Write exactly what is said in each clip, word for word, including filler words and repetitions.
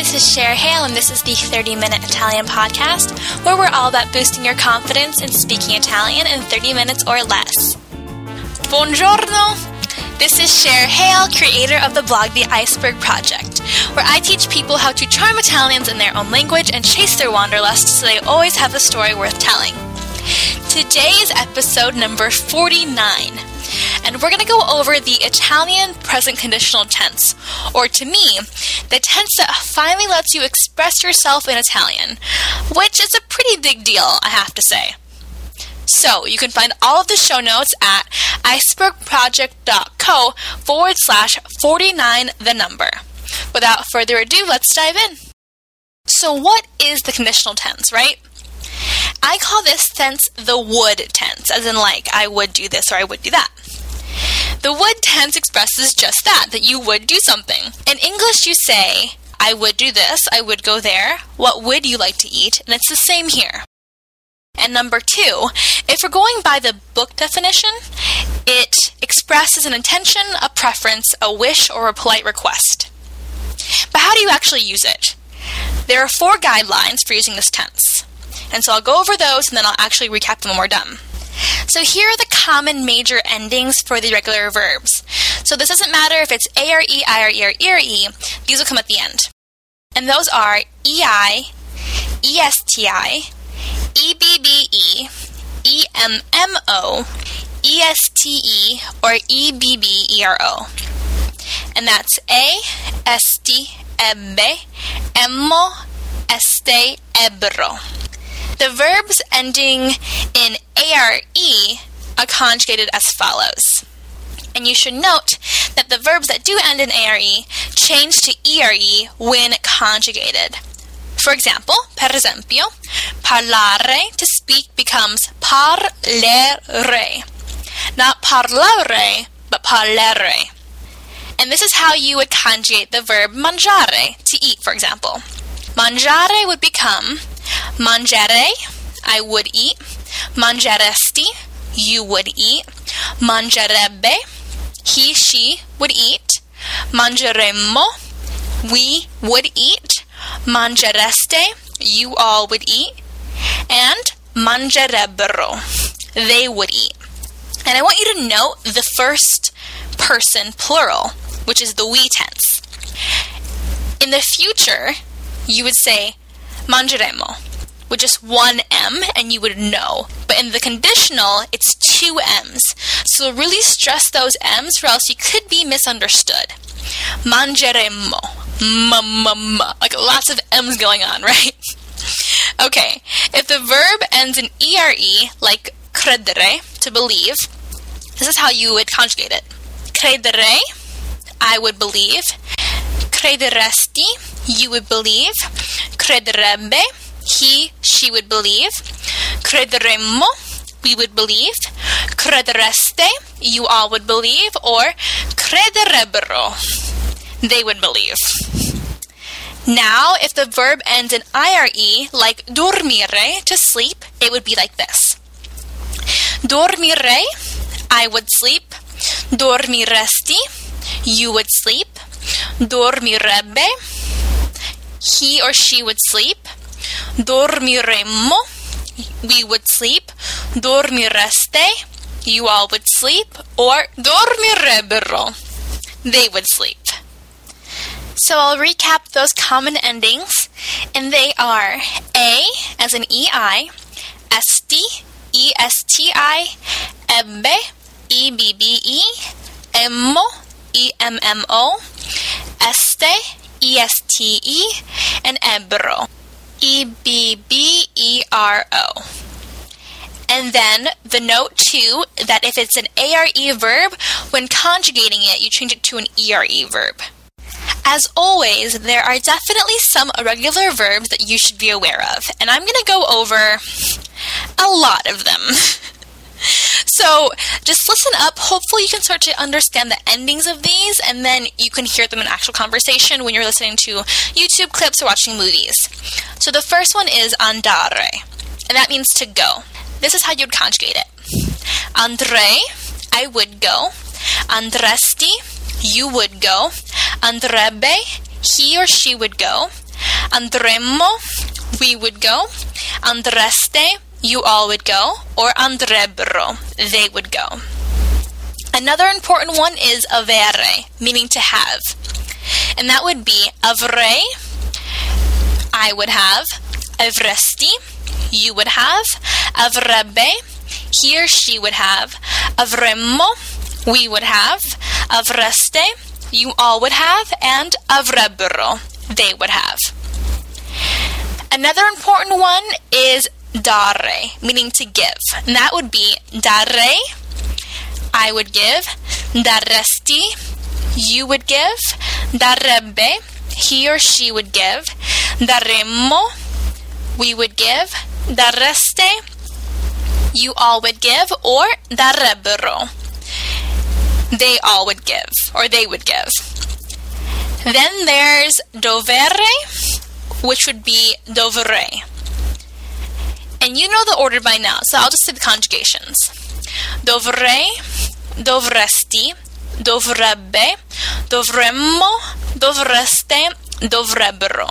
this is Cher Hale, and this is the thirty minute Italian podcast, where we're all about boosting your confidence in speaking Italian in thirty minutes or less. Buongiorno! This is Cher Hale, creator of the blog The Iceberg Project, where I teach people how to charm Italians in their own language and chase their wanderlust so they always have a story worth telling. Today is episode number forty-nine. And we're going to go over the Italian present conditional tense, or to me, the tense that finally lets you express yourself in Italian, which is a pretty big deal, I have to say. So, you can find all of the show notes at icebergproject.co forward slash 49 the number. Without further ado, let's dive in. So, what is the conditional tense, right? I call this tense the would tense, as in like, I would do this or I would do that. The would tense expresses just that, that you would do something. In English, you say, I would do this, I would go there, what would you like to eat? And it's the same here. And number two, if we're going by the book definition, it expresses an intention, a preference, a wish, or a polite request. But how do you actually use it? There are four guidelines for using this tense. And so I'll go over those, and then I'll actually recap them when we're done. So here are the common major endings for the regular verbs. So this doesn't matter if it's A R E, I R E, or E R E. These will come at the end. And those are E I, E S T I, E B B E, E M M O, E S T E, or E B B E R O. And that's A, esti, ebbe, emmo, este, ebbero. The verbs ending in A R E are conjugated as follows. And you should note that the verbs that do end in A R E change to E R E when conjugated. For example, per esempio, parlare, to speak, becomes parlere. Not parlare, but parlere. And this is how you would conjugate the verb mangiare, to eat, for example. Mangiare would become mangiare, I would eat, mangiaresti, you would eat, mangiarebbe, he, she would eat, mangeremmo, we would eat, mangereste, you all would eat, and mangerebbero, they would eat. And I want you to note the first person plural, which is the we tense. In the future, you would say mangeremo, with just one M, and you would know. But in the conditional, it's two M's. So really stress those M's, or else you could be misunderstood. Mangeremo. M-m-m. Like lots of M's going on, right? Okay, if the verb ends in E R E, like credere, to believe, this is how you would conjugate it. Credere, I would believe. Crederesti, you would believe. Crederebbe, he, she would believe. Crederemmo, we would believe. Credereste, you all would believe. Or crederebbero, they would believe. Now, if the verb ends in I R E, like dormire, to sleep, it would be like this. Dormire, I would sleep. Dormiresti, you would sleep. Dormirebbe, he or she would sleep. Dormiremmo, we would sleep. Dormireste, you all would sleep. Or dormirebbero, they would sleep. So I'll recap those common endings, and they are A as in E I, esti, E S T I, ebbe, E B B E, emmo, E M M O, este, E S T E, and ebbero, E B B E R O. And then the note too, that if it's an A R E verb, when conjugating it, you change it to an E R E verb. As always, there are definitely some irregular verbs that you should be aware of, and I'm going to go over a lot of them. So just listen up. Hopefully you can start to understand the endings of these, and then you can hear them in actual conversation when you're listening to YouTube clips or watching movies. So the first one is andare, and that means to go. This is how you would conjugate it. Andrei, I would go. Andresti, you would go. Andrebbe, he or she would go. andremmo, we would go, andreste, you all would go, or andrebbero, they would go. Another important one is avere, meaning to have. And that would be avrei, I would have, avresti, you would have, avrebbe, he or she would have, avremmo, we would have, avreste, you all would have, and avrebbero, they would have. Another important one is dare, meaning to give. And that would be dare, I would give, daresti, you would give, darebbe, he or she would give, daremmo, we would give, dareste, you all would give, or darebbero, they all would give, or they would give. Then there's dovere, which would be dovere. And you know the order by now, so I'll just say the conjugations. Dovrei, dovresti, dovrebbe, dovremmo, dovreste, dovrebbero.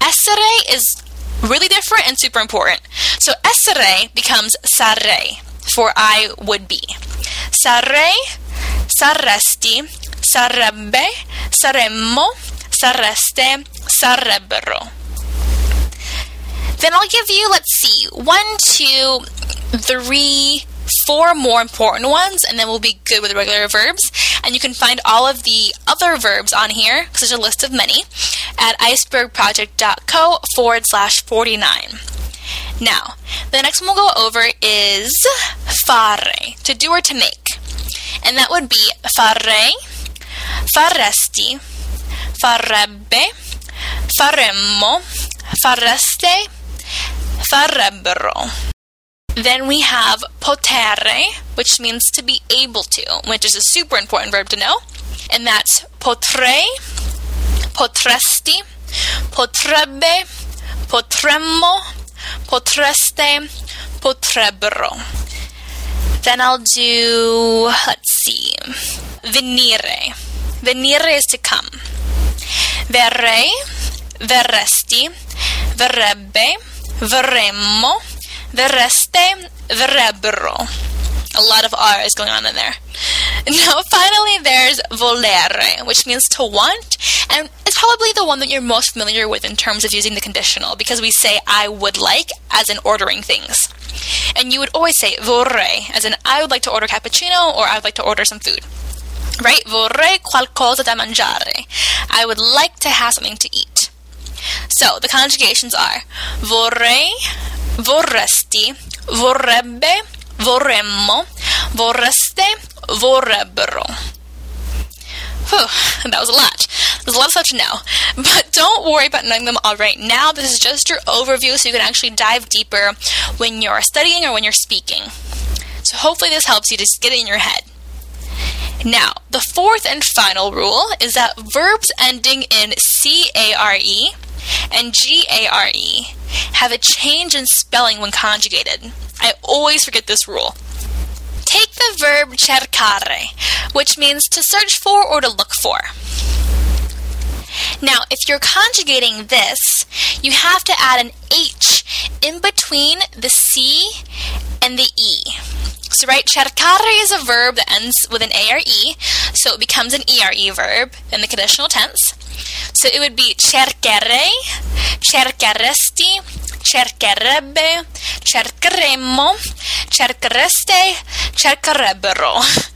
Essere is really different and super important. So essere becomes sarei, for I would be. Sarei, saresti, sarebbe, saremmo, sareste, sarebbero. Then I'll give you, let's see, one, two, three, four more important ones, and then we'll be good with regular verbs. And you can find all of the other verbs on here, because there's a list of many, at icebergproject.co forward slash 49. Now, the next one we'll go over is fare, to do or to make. And that would be farei, faresti, farebbe, faremmo, fareste, farebbero. Then we have potere, which means to be able to, which is a super important verb to know. And that's potrei, potresti, potrebbe, potremmo, potreste, potrebbero. Then I'll do, let's see, venire. Venire is to come. Verrei, verresti, verrebbe, verremmo, verreste, verrebbero. A lot of R's going on in there. Now, finally, there's volere, which means to want, and it's probably the one that you're most familiar with in terms of using the conditional, because we say I would like as in ordering things. And you would always say vorrei, as in I would like to order cappuccino, or I would like to order some food. Right? Vorrei qualcosa da mangiare. I would like to have something to eat. So, the conjugations are vorrei, vorresti, vorrebbe, vorremmo, vorreste, vorrebbero. Whew, that was a lot. There's a lot of stuff to know. But don't worry about knowing them all right now. This is just your overview, so you can actually dive deeper when you're studying or when you're speaking. So hopefully this helps you just get it in your head. Now, the fourth and final rule is that verbs ending in care and gare have a change in spelling when conjugated. I always forget this rule. Take the verb cercare, which means to search for or to look for. Now, if you're conjugating this, you have to add an H in between the C and the E. So, right, cercare is a verb that ends with an A R E, so it becomes an E R E verb in the conditional tense. So it would be cercherei, cercheresti, cercherebbe, cercheremmo, cerchereste, cercherebbero.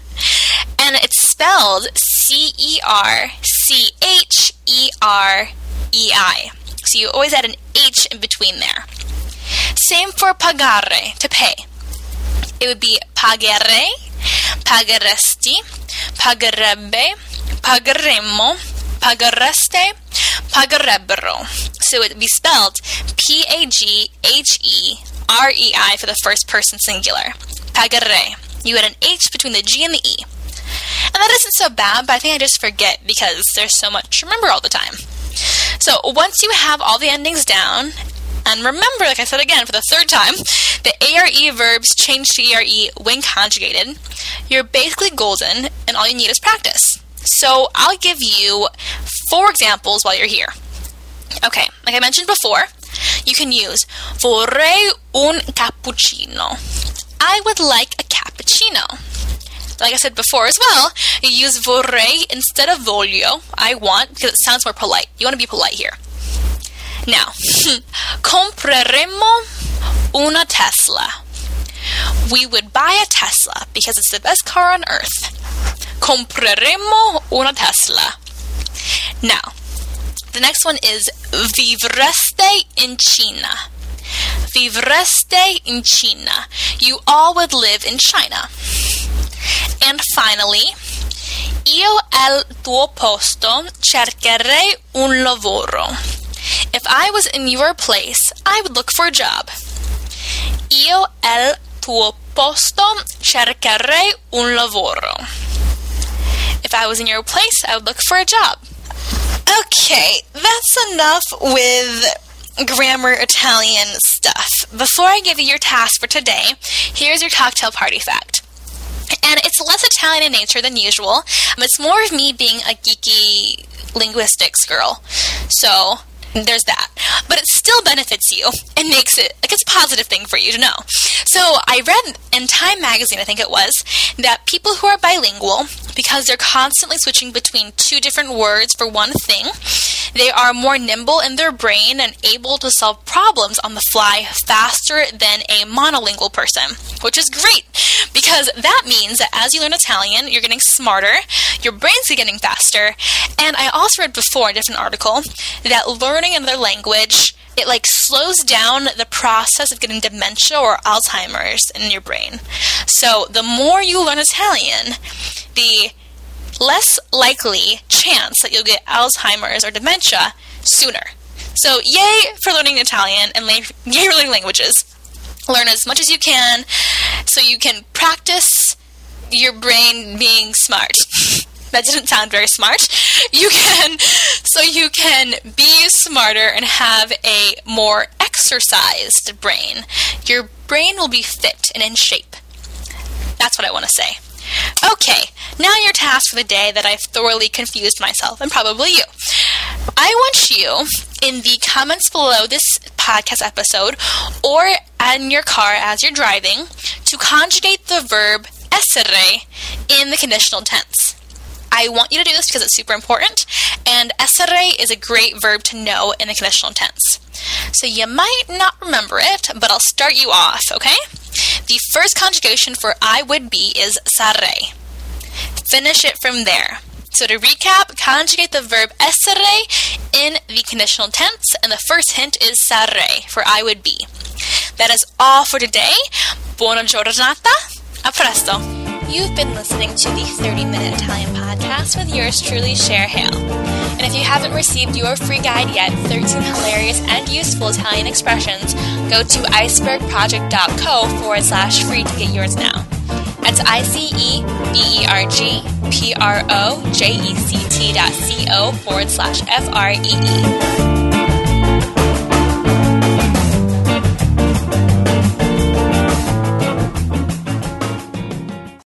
And it's spelled C E R C H E R E I. So you always add an H in between there. Same for pagare, to pay. It would be pagherei, pagheresti, pagherebbe, pagheremmo, paghereste, pagherebbero. So it would be spelled P A G H E R E I for the first person singular. Pagherei. You add an H between the G and the E. And that isn't so bad, but I think I just forget because there's so much to remember all the time. So once you have all the endings down, and remember, like I said again for the third time, the A R E verbs change to E R E when conjugated, you're basically golden, and all you need is practice. So I'll give you four examples while you're here. Okay, like I mentioned before, you can use vorrei un cappuccino. I would like a cappuccino. Like I said before as well, you use vorrei instead of voglio, I want, because it sounds more polite. You want to be polite here. Now, compreremo una Tesla. We would buy a Tesla because it's the best car on earth. Compreremo una Tesla. Now, the next one is vivreste in Cina. Vivreste in Cina. You all would live in China. And finally, io al tuo posto cercherei un lavoro. If I was in your place, I would look for a job. Io al tuo posto cercherei un lavoro. If I was in your place, I would look for a job. Okay, that's enough with grammar Italian stuff. Before I give you your task for today, here's your cocktail party fact. And it's less Italian in nature than usual. It's more of me being a geeky linguistics girl. So there's that. But it still benefits you and makes it, like, it's a positive thing for you to know. So I read in Time magazine, I think it was, that people who are bilingual, because they're constantly switching between two different words for one thing, they are more nimble in their brain and able to solve problems on the fly faster than a monolingual person, which is great because that means that as you learn Italian, you're getting smarter, your brain's getting faster. And I also read before in a different article that learning another language, it like slows down the process of getting dementia or Alzheimer's in your brain. So the more you learn Italian, the less likely chance that you'll get Alzheimer's or dementia sooner. So yay for learning Italian and yay for learning languages. Learn as much as you can so you can practice your brain being smart. That didn't sound very smart. You can, so you can be smarter and have a more exercised brain. Your brain will be fit and in shape. That's what I want to say. Okay, now your task for the day that I've thoroughly confused myself, and probably you. I want you, in the comments below this podcast episode, or in your car as you're driving, to conjugate the verb essere in the conditional tense. I want you to do this because it's super important, and essere is a great verb to know in the conditional tense. So you might not remember it, but I'll start you off, okay? The first conjugation for I would be is sarei. Finish it from there. So to recap, conjugate the verb essere in the conditional tense, and the first hint is sarei for I would be. That is all for today. Buona giornata. A presto. You've been listening to the thirty minute Italian podcast with yours truly, Cher Hale. And if you haven't received your free guide yet, thirteen hilarious and useful Italian expressions, go to iceberg project dot co forward slash free to get yours now. That's I-C-E-B-E-R-G-P-R-O-J-E-C-T dot C-O forward slash F-R-E-E.